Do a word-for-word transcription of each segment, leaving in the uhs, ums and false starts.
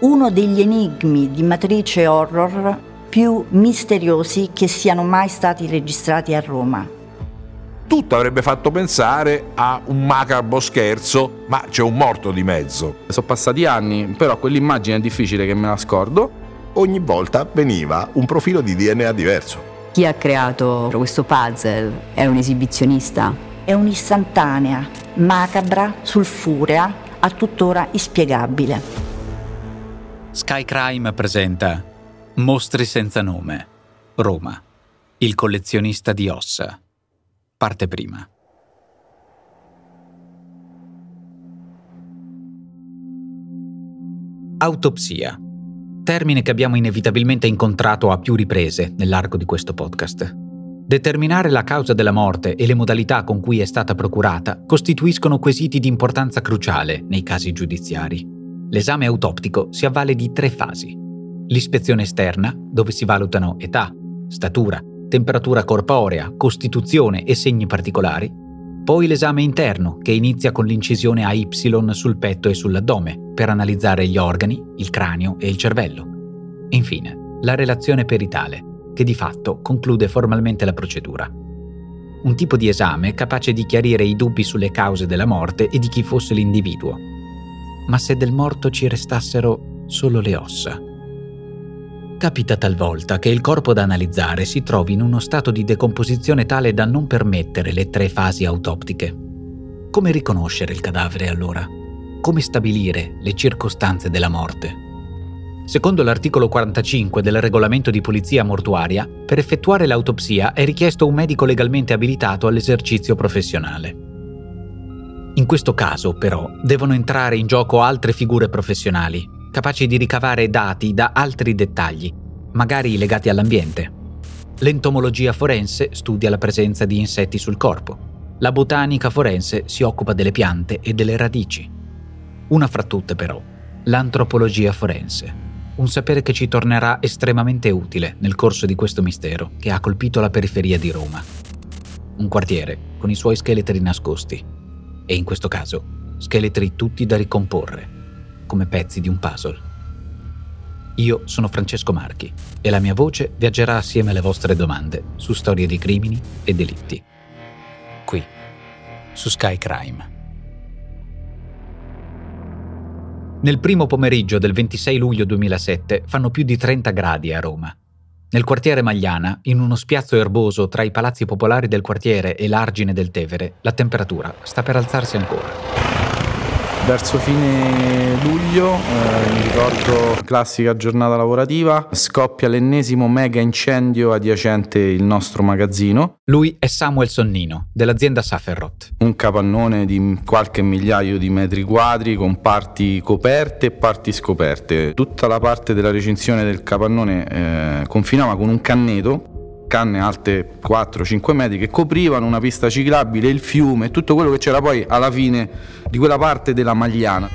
Uno degli enigmi di matrice horror più misteriosi che siano mai stati registrati a Roma. Tutto avrebbe fatto pensare a un macabro scherzo, ma c'è un morto di mezzo. Sono passati anni, però quell'immagine è difficile che me la scordo. Ogni volta veniva un profilo di D N A diverso. Chi ha creato questo puzzle è un esibizionista. È un'istantanea, macabra, sulfurea, a tuttora inspiegabile. Skycrime presenta Mostri senza nome, Roma, il collezionista di ossa, parte prima. Autopsia, termine che abbiamo inevitabilmente incontrato a più riprese nell'arco di questo podcast. Determinare la causa della morte e le modalità con cui è stata procurata costituiscono quesiti di importanza cruciale nei casi giudiziari. L'esame autoptico si avvale di tre fasi. L'ispezione esterna, dove si valutano età, statura, temperatura corporea, costituzione e segni particolari. Poi l'esame interno, che inizia con l'incisione a Y sul petto e sull'addome, per analizzare gli organi, il cranio e il cervello. Infine, la relazione peritale, che di fatto conclude formalmente la procedura. Un tipo di esame capace di chiarire i dubbi sulle cause della morte e di chi fosse l'individuo. Ma se del morto ci restassero solo le ossa. Capita talvolta che il corpo da analizzare si trovi in uno stato di decomposizione tale da non permettere le tre fasi autoptiche. Come riconoscere il cadavere allora? Come stabilire le circostanze della morte? Secondo l'articolo quarantacinque del regolamento di polizia mortuaria, per effettuare l'autopsia è richiesto un medico legalmente abilitato all'esercizio professionale. In questo caso, però, devono entrare in gioco altre figure professionali, capaci di ricavare dati da altri dettagli, magari legati all'ambiente. L'entomologia forense studia la presenza di insetti sul corpo. La botanica forense si occupa delle piante e delle radici. Una fra tutte, però, l'antropologia forense, un sapere che ci tornerà estremamente utile nel corso di questo mistero che ha colpito la periferia di Roma. Un quartiere con i suoi scheletri nascosti. E in questo caso, scheletri tutti da ricomporre, come pezzi di un puzzle. Io sono Francesco Marchi e la mia voce viaggerà assieme alle vostre domande su storie di crimini e delitti. Qui, su Skycrime. Nel primo pomeriggio del ventisei luglio duemilasette fanno più di trenta gradi a Roma. Nel quartiere Magliana, in uno spiazzo erboso tra i palazzi popolari del quartiere e l'argine del Tevere, la temperatura sta per alzarsi ancora. Verso fine luglio, eh, mi ricordo, classica giornata lavorativa, scoppia l'ennesimo mega incendio adiacente il nostro magazzino. Lui è Samuel Sonnino, dell'azienda Saferrot. Un capannone di qualche migliaio di metri quadri con parti coperte e parti scoperte. Tutta la parte della recinzione del capannone eh, confinava con un canneto, canne alte quattro cinque metri che coprivano una pista ciclabile, il fiume e tutto quello che c'era poi alla fine di quella parte della Magliana.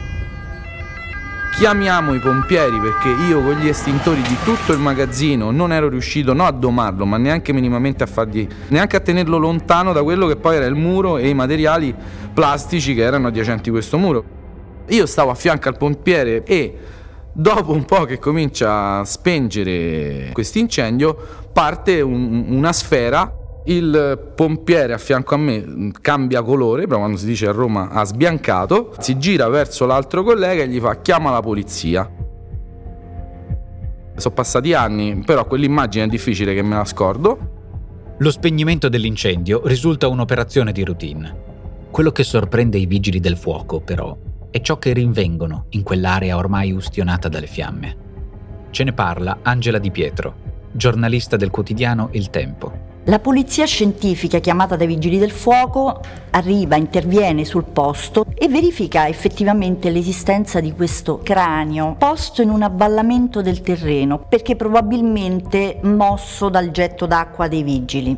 Chiamiamo i pompieri perché io con gli estintori di tutto il magazzino non ero riuscito no a domarlo, ma neanche minimamente a fargli, neanche a tenerlo lontano da quello che poi era il muro e i materiali plastici che erano adiacenti a questo muro. Io stavo a fianco al pompiere e dopo un po' che comincia a spengere questo incendio parte un, una sfera. Il pompiere a fianco a me cambia colore, però quando si dice a Roma ha sbiancato, si gira verso l'altro collega e gli fa chiama la polizia. Sono passati anni, però quell'immagine è difficile che me la scordo. Lo spegnimento dell'incendio risulta un'operazione di routine. Quello che sorprende i vigili del fuoco, però, è ciò che rinvengono in quell'area ormai ustionata dalle fiamme. Ce ne parla Angela Di Pietro, giornalista del quotidiano Il Tempo. La polizia scientifica chiamata dai vigili del fuoco arriva, interviene sul posto e verifica effettivamente l'esistenza di questo cranio posto in un avvallamento del terreno, perché probabilmente mosso dal getto d'acqua dei vigili.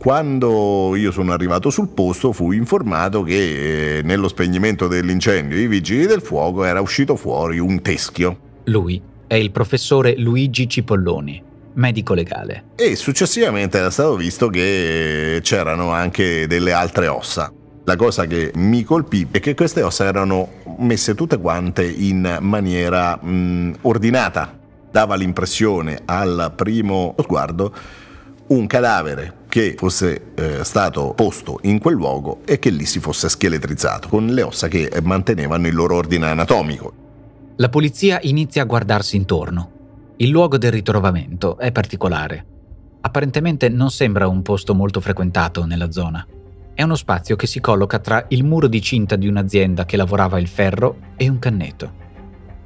Quando io sono arrivato sul posto fui informato che eh, nello spegnimento dell'incendio i vigili del fuoco era uscito fuori un teschio. Lui è il professore Luigi Cipolloni, medico legale. E successivamente era stato visto che c'erano anche delle altre ossa. La cosa che mi colpì è che queste ossa erano messe tutte quante in maniera mh, ordinata. Dava l'impressione al primo sguardo un cadavere che fosse eh, stato posto in quel luogo e che lì si fosse scheletrizzato, con le ossa che mantenevano il loro ordine anatomico. La polizia inizia a guardarsi intorno. Il luogo del ritrovamento è particolare. Apparentemente non sembra un posto molto frequentato nella zona. È uno spazio che si colloca tra il muro di cinta di un'azienda che lavorava il ferro e un canneto.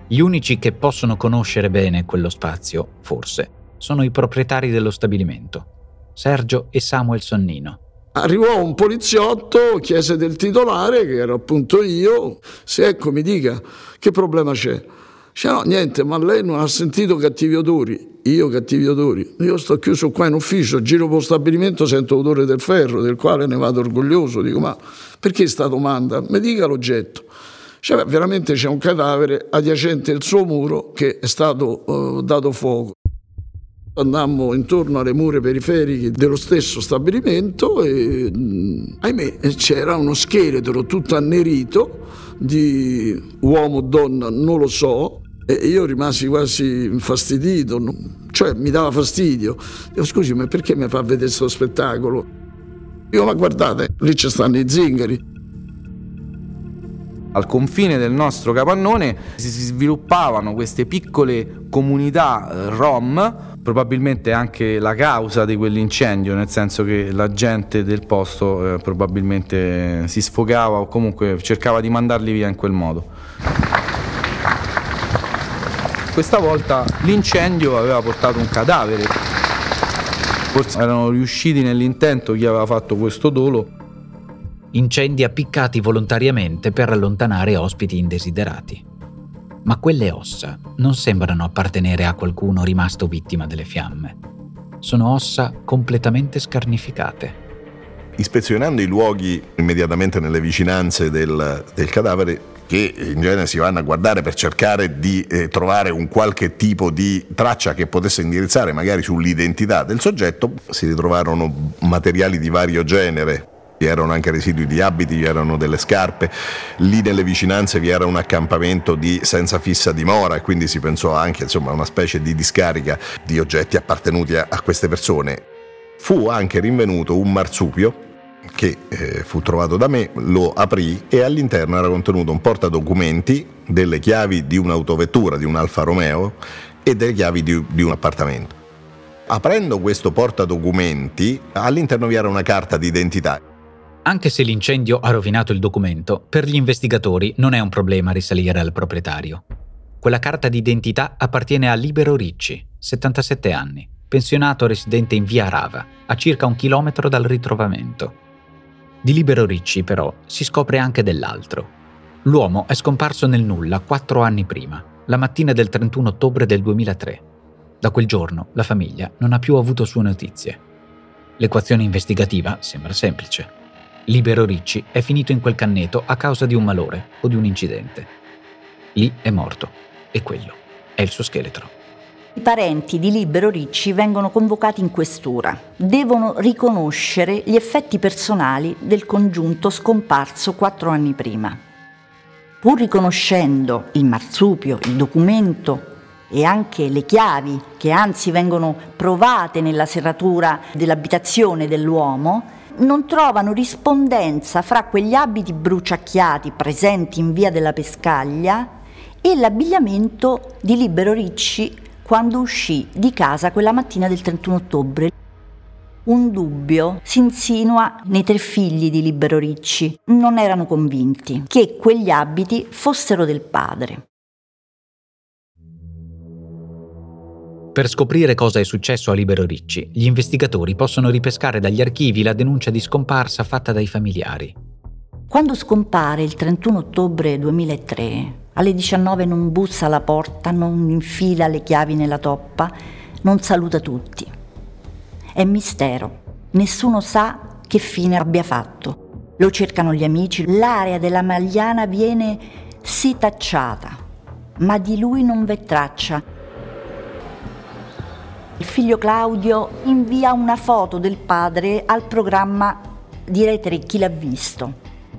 Gli unici che possono conoscere bene quello spazio, forse, sono i proprietari dello stabilimento, Sergio e Samuel Sonnino. Arrivò un poliziotto, chiese del titolare, che era appunto io, se ecco mi dica che problema c'è. Dice no, niente, ma lei non ha sentito cattivi odori. Io cattivi odori? Io sto chiuso qua in ufficio, giro per lo stabilimento, sento odore del ferro, del quale ne vado orgoglioso. Dico ma perché sta domanda? Mi dica l'oggetto. Cioè, veramente c'è un cadavere adiacente al suo muro che è stato eh, dato fuoco. Andammo intorno alle mura periferiche dello stesso stabilimento e, ahimè, c'era uno scheletro tutto annerito di uomo o donna, non lo so, e io rimasi quasi infastidito, cioè mi dava fastidio. Dico, scusi, ma perché mi fa vedere questo spettacolo? Io, ma guardate, lì ci stanno i zingari. Al confine del nostro capannone si sviluppavano queste piccole comunità rom, probabilmente anche la causa di quell'incendio, nel senso che la gente del posto eh, probabilmente si sfogava o comunque cercava di mandarli via in quel modo. Questa volta l'incendio aveva portato un cadavere. Forse erano riusciti nell'intento chi aveva fatto questo dolo. Incendi appiccati volontariamente per allontanare ospiti indesiderati. Ma quelle ossa non sembrano appartenere a qualcuno rimasto vittima delle fiamme. Sono ossa completamente scarnificate. Ispezionando i luoghi immediatamente nelle vicinanze del, del cadavere, che in genere si vanno a guardare per cercare di eh, trovare un qualche tipo di traccia che potesse indirizzare magari sull'identità del soggetto, si ritrovarono materiali di vario genere. Vi erano anche residui di abiti, vi erano delle scarpe, lì nelle vicinanze vi era un accampamento di senza fissa dimora e quindi si pensò anche insomma a una specie di discarica di oggetti appartenuti a, a queste persone. Fu anche rinvenuto un marsupio che eh, fu trovato da me, lo aprì e all'interno era contenuto un portadocumenti, delle chiavi di un'autovettura, di un Alfa Romeo e delle chiavi di, di un appartamento. Aprendo questo portadocumenti all'interno vi era una carta d'identità. Anche se l'incendio ha rovinato il documento, per gli investigatori non è un problema risalire al proprietario. Quella carta d'identità appartiene a Libero Ricci, settantasette anni, pensionato residente in via Arava, a circa un chilometro dal ritrovamento. Di Libero Ricci, però, si scopre anche dell'altro. L'uomo è scomparso nel nulla quattro anni prima, la mattina del trentuno ottobre del duemilatré. Da quel giorno la famiglia non ha più avuto sue notizie. L'equazione investigativa sembra semplice. Libero Ricci è finito in quel canneto a causa di un malore o di un incidente. Lì è morto e quello è il suo scheletro. I parenti di Libero Ricci vengono convocati in questura. Devono riconoscere gli effetti personali del congiunto scomparso quattro anni prima. Pur riconoscendo il marsupio, il documento e anche le chiavi, che anzi vengono provate nella serratura dell'abitazione dell'uomo, non trovano rispondenza fra quegli abiti bruciacchiati presenti in via della Pescaglia e l'abbigliamento di Libero Ricci quando uscì di casa quella mattina del trentuno ottobre. Un dubbio si insinua nei tre figli di Libero Ricci. Non erano convinti che quegli abiti fossero del padre. Per scoprire cosa è successo a Libero Ricci, gli investigatori possono ripescare dagli archivi la denuncia di scomparsa fatta dai familiari. Quando scompare il trentuno ottobre duemilatré, alle diciannove non bussa alla porta, non infila le chiavi nella toppa, non saluta tutti. È mistero. Nessuno sa che fine abbia fatto. Lo cercano gli amici, l'area della Magliana viene sì tacciata, ma di lui non v'è traccia. Il figlio Claudio invia una foto del padre al programma di Rai tre Chi l'ha visto,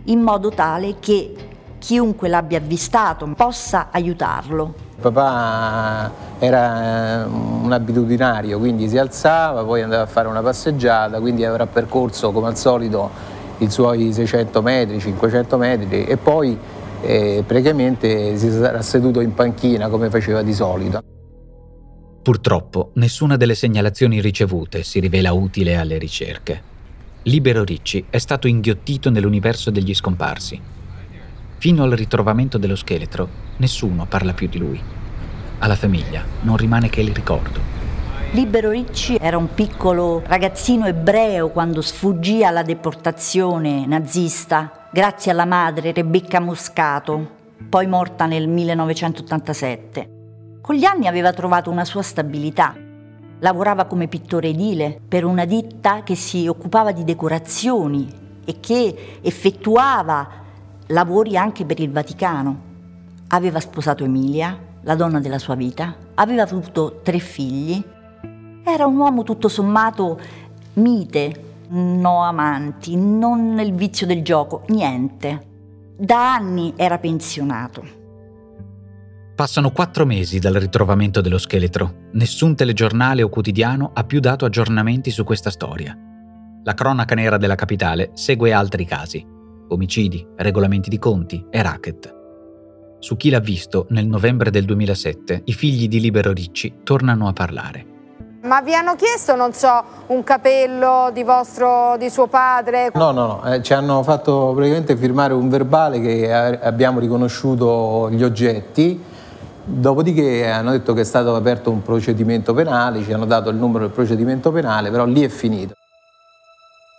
in modo tale che chiunque l'abbia avvistato possa aiutarlo. Papà era un abitudinario, quindi si alzava, poi andava a fare una passeggiata, quindi avrà percorso come al solito i suoi seicento metri, cinquecento metri e poi eh, praticamente si sarà seduto in panchina come faceva di solito. Purtroppo nessuna delle segnalazioni ricevute si rivela utile alle ricerche. Libero Ricci è stato inghiottito nell'universo degli scomparsi. Fino al ritrovamento dello scheletro nessuno parla più di lui. Alla famiglia non rimane che il ricordo. Libero Ricci era un piccolo ragazzino ebreo quando sfuggì alla deportazione nazista grazie alla madre Rebecca Moscato, poi morta nel millenovecentottantasette. Con gli anni aveva trovato una sua stabilità. Lavorava come pittore edile per una ditta che si occupava di decorazioni e che effettuava lavori anche per il Vaticano. Aveva sposato Emilia, la donna della sua vita, aveva avuto tre figli. Era un uomo tutto sommato mite, no amanti, non nel vizio del gioco, niente. Da anni era pensionato. Passano quattro mesi dal ritrovamento dello scheletro. Nessun telegiornale o quotidiano ha più dato aggiornamenti su questa storia. La cronaca nera della capitale segue altri casi. Omicidi, regolamenti di conti e racket. Su Chi l'ha visto, nel novembre del duemilasette, i figli di Libero Ricci tornano a parlare. Ma vi hanno chiesto, non so, un capello di vostro, di suo padre? No, no, no. Eh, ci hanno fatto praticamente firmare un verbale che a- abbiamo riconosciuto gli oggetti, dopodiché hanno detto che è stato aperto un procedimento penale, ci hanno dato il numero del procedimento penale, però lì è finito.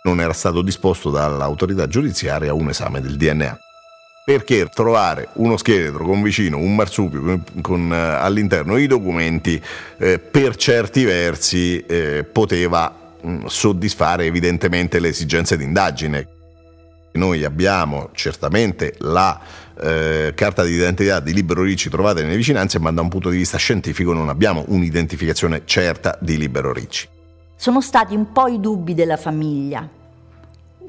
Non era stato disposto dall'autorità giudiziaria un esame del D N A. Perché trovare uno scheletro con vicino, un marsupio con, con uh, all'interno i documenti, eh, per certi versi eh, poteva mh, soddisfare evidentemente le esigenze di indagine. Noi abbiamo certamente la eh, carta di identità di Libero Ricci trovata nelle vicinanze, ma da un punto di vista scientifico non abbiamo un'identificazione certa di Libero Ricci. Sono stati un po' i dubbi della famiglia,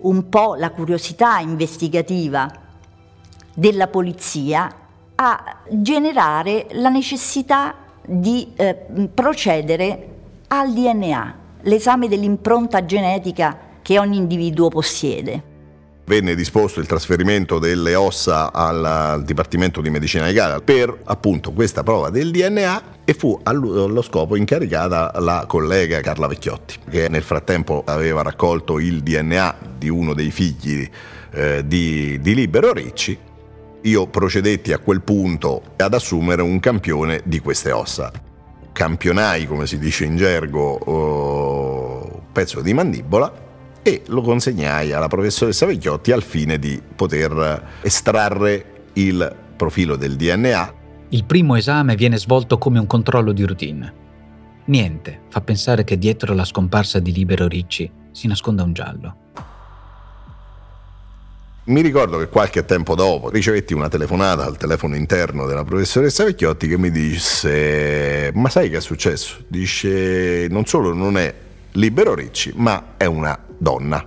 un po' la curiosità investigativa della polizia a generare la necessità di eh, procedere al D N A, l'esame dell'impronta genetica che ogni individuo possiede. Venne disposto il trasferimento delle ossa al, al Dipartimento di Medicina Legale per appunto questa prova del D N A e fu allo scopo incaricata la collega Carla Vecchiotti, che nel frattempo aveva raccolto il D N A di uno dei figli eh, di, di Libero Ricci. Io procedetti a quel punto ad assumere un campione di queste ossa. Campionai, come si dice in gergo, un pezzo di mandibola e lo consegnai alla professoressa Vecchiotti al fine di poter estrarre il profilo del D N A. Il primo esame viene svolto come un controllo di routine. Niente fa pensare che dietro la scomparsa di Libero Ricci si nasconda un giallo. Mi ricordo che qualche tempo dopo ricevetti una telefonata al telefono interno della professoressa Vecchiotti che mi disse: ma sai che è successo? Dice: non solo non è Libero Ricci, ma è una donna.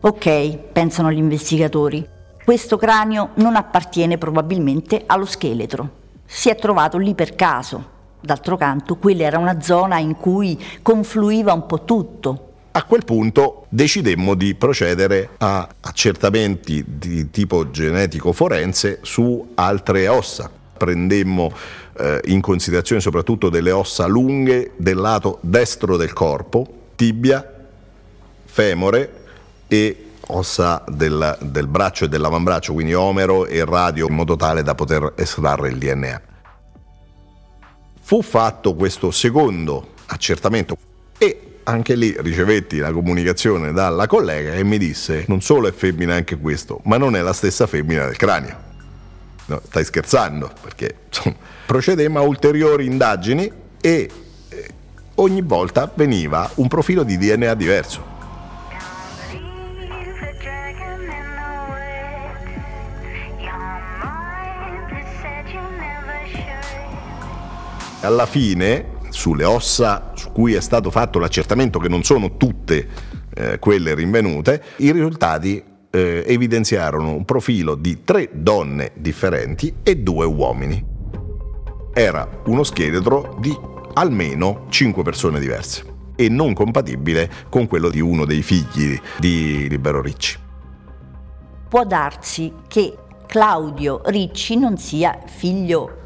Ok, pensano gli investigatori, questo cranio non appartiene probabilmente allo scheletro. Si è trovato lì per caso. D'altro canto, quella era una zona in cui confluiva un po' tutto. A quel punto decidemmo di procedere a accertamenti di tipo genetico forense su altre ossa. Prendemmo eh, in considerazione soprattutto delle ossa lunghe del lato destro del corpo, tibia, femore e ossa del, del braccio e dell'avambraccio, quindi omero e radio, in modo tale da poter estrarre il D N A. Fu fatto questo secondo accertamento e anche lì ricevetti la comunicazione dalla collega che mi disse: non solo è femmina anche questo, ma non è la stessa femmina del cranio. No, stai scherzando? Perché insomma, procedemmo a ulteriori indagini e ogni volta veniva un profilo di D N A diverso. Alla fine, sulle ossa su cui è stato fatto l'accertamento, che non sono tutte eh, quelle rinvenute, i risultati eh, evidenziarono un profilo di tre donne differenti e due uomini. Era uno scheletro di almeno cinque persone diverse e non compatibile con quello di uno dei figli di Libero Ricci. Può darsi che Claudio Ricci non sia figlio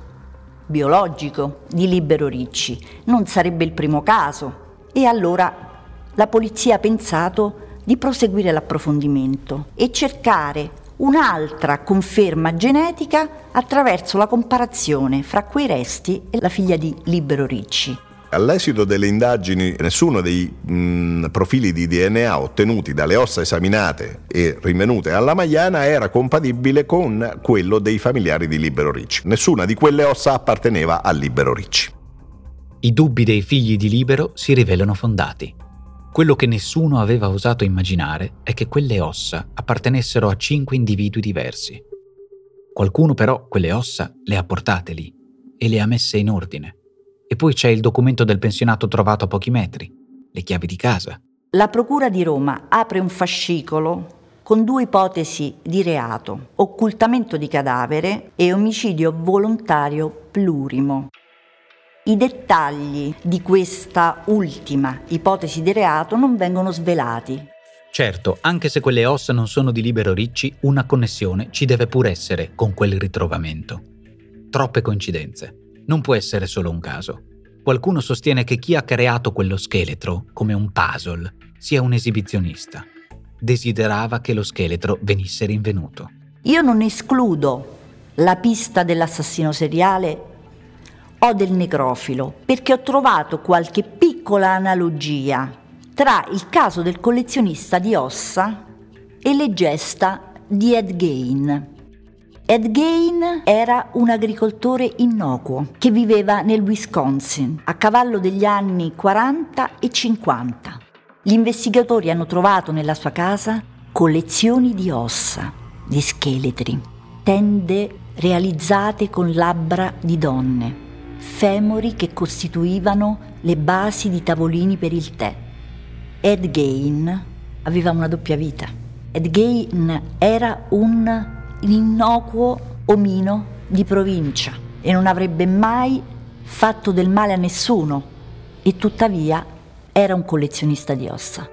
biologico di Libero Ricci, non sarebbe il primo caso, e allora la polizia ha pensato di proseguire l'approfondimento e cercare un'altra conferma genetica attraverso la comparazione fra quei resti e la figlia di Libero Ricci. All'esito delle indagini, nessuno dei mh, profili di D N A ottenuti dalle ossa esaminate e rinvenute alla Magliana era compatibile con quello dei familiari di Libero Ricci. Nessuna di quelle ossa apparteneva a Libero Ricci. I dubbi dei figli di Libero si rivelano fondati. Quello che nessuno aveva osato immaginare è che quelle ossa appartenessero a cinque individui diversi. Qualcuno però quelle ossa le ha portate lì e le ha messe in ordine. E poi c'è il documento del pensionato trovato a pochi metri, le chiavi di casa. La Procura di Roma apre un fascicolo con due ipotesi di reato: occultamento di cadavere e omicidio volontario plurimo. I dettagli di questa ultima ipotesi di reato non vengono svelati. Certo, anche se quelle ossa non sono di Libero Ricci, una connessione ci deve pur essere con quel ritrovamento. Troppe coincidenze. Non può essere solo un caso. Qualcuno sostiene che chi ha creato quello scheletro, come un puzzle, sia un esibizionista. Desiderava che lo scheletro venisse rinvenuto. Io non escludo la pista dell'assassino seriale o del necrofilo, perché ho trovato qualche piccola analogia tra il caso del collezionista di ossa e le gesta di Ed Gein. Ed Gein era un agricoltore innocuo che viveva nel Wisconsin a cavallo degli anni quaranta e cinquanta. Gli investigatori hanno trovato nella sua casa collezioni di ossa, di scheletri, tende realizzate con labbra di donne, femori che costituivano le basi di tavolini per il tè. Ed Gein aveva una doppia vita. Ed Gein era un innocuo omino di provincia e non avrebbe mai fatto del male a nessuno, e tuttavia era un collezionista di ossa.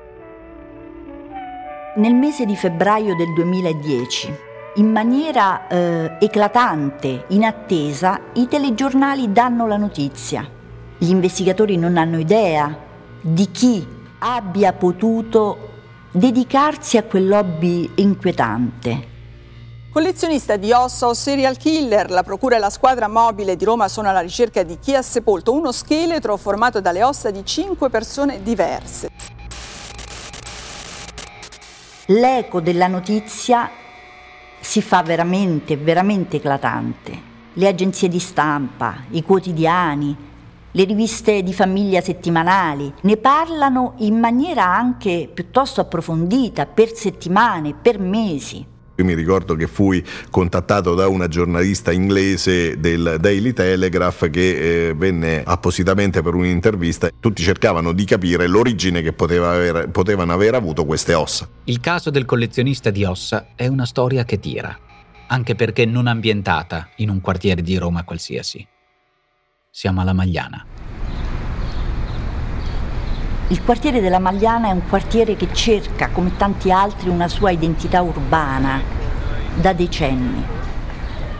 Nel mese di febbraio del duemiladieci, in maniera eh, eclatante, inattesa, i telegiornali danno la notizia. Gli investigatori non hanno idea di chi abbia potuto dedicarsi a quel hobby inquietante. Collezionista di ossa o serial killer, la procura e la squadra mobile di Roma sono alla ricerca di chi ha sepolto uno scheletro formato dalle ossa di cinque persone diverse. L'eco della notizia si fa veramente, veramente eclatante. Le agenzie di stampa, i quotidiani, le riviste di famiglia settimanali ne parlano in maniera anche piuttosto approfondita, per settimane, per mesi. Io mi ricordo che fui contattato da una giornalista inglese del Daily Telegraph che eh, venne appositamente per un'intervista. Tutti cercavano di capire l'origine che poteva aver, potevano aver avuto queste ossa. Il caso del collezionista di ossa è una storia che tira, anche perché non ambientata in un quartiere di Roma qualsiasi. Siamo alla Magliana. Il quartiere della Magliana è un quartiere che cerca, come tanti altri, una sua identità urbana da decenni.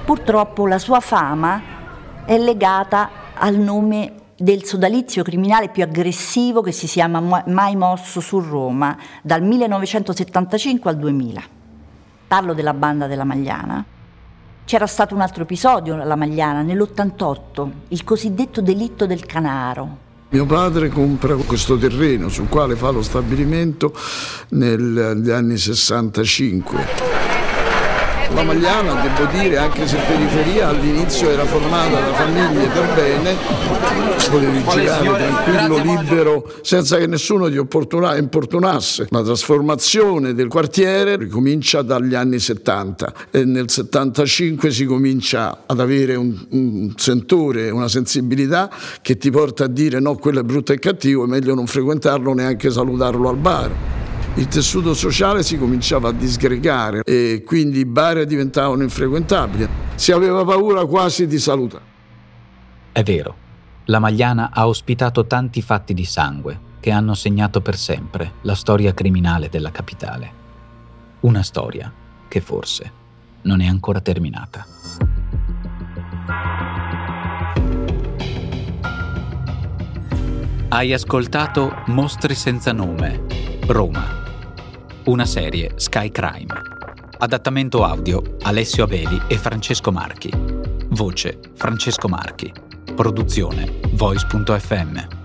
Purtroppo la sua fama è legata al nome del sodalizio criminale più aggressivo che si sia mai mosso su Roma dal millenovecentosettantacinque al duemila. Parlo della banda della Magliana. C'era stato un altro episodio alla Magliana nell'ottantotto, il cosiddetto delitto del canaro. Mio padre compra questo terreno sul quale fa lo stabilimento negli anni sessantacinque. La Magliana, devo dire, anche se periferia, all'inizio era formata da famiglie per bene, potevi girare tranquillo, libero, senza che nessuno ti importunasse. La trasformazione del quartiere ricomincia dagli anni settanta e nel settantacinque si comincia ad avere un, un sentore, una sensibilità che ti porta a dire no, quello è brutto e cattivo, è meglio non frequentarlo, neanche salutarlo al bar. Il tessuto sociale si cominciava a disgregare e quindi i bar diventavano infrequentabili. Si aveva paura quasi di salutare. È vero, la Magliana ha ospitato tanti fatti di sangue che hanno segnato per sempre la storia criminale della capitale. Una storia che forse non è ancora terminata. Hai ascoltato Mostri senza nome, Roma. Una serie Skycrime. Adattamento audio Alessio Abeli e Francesco Marchi. Voce Francesco Marchi. Produzione voice punto effe emme.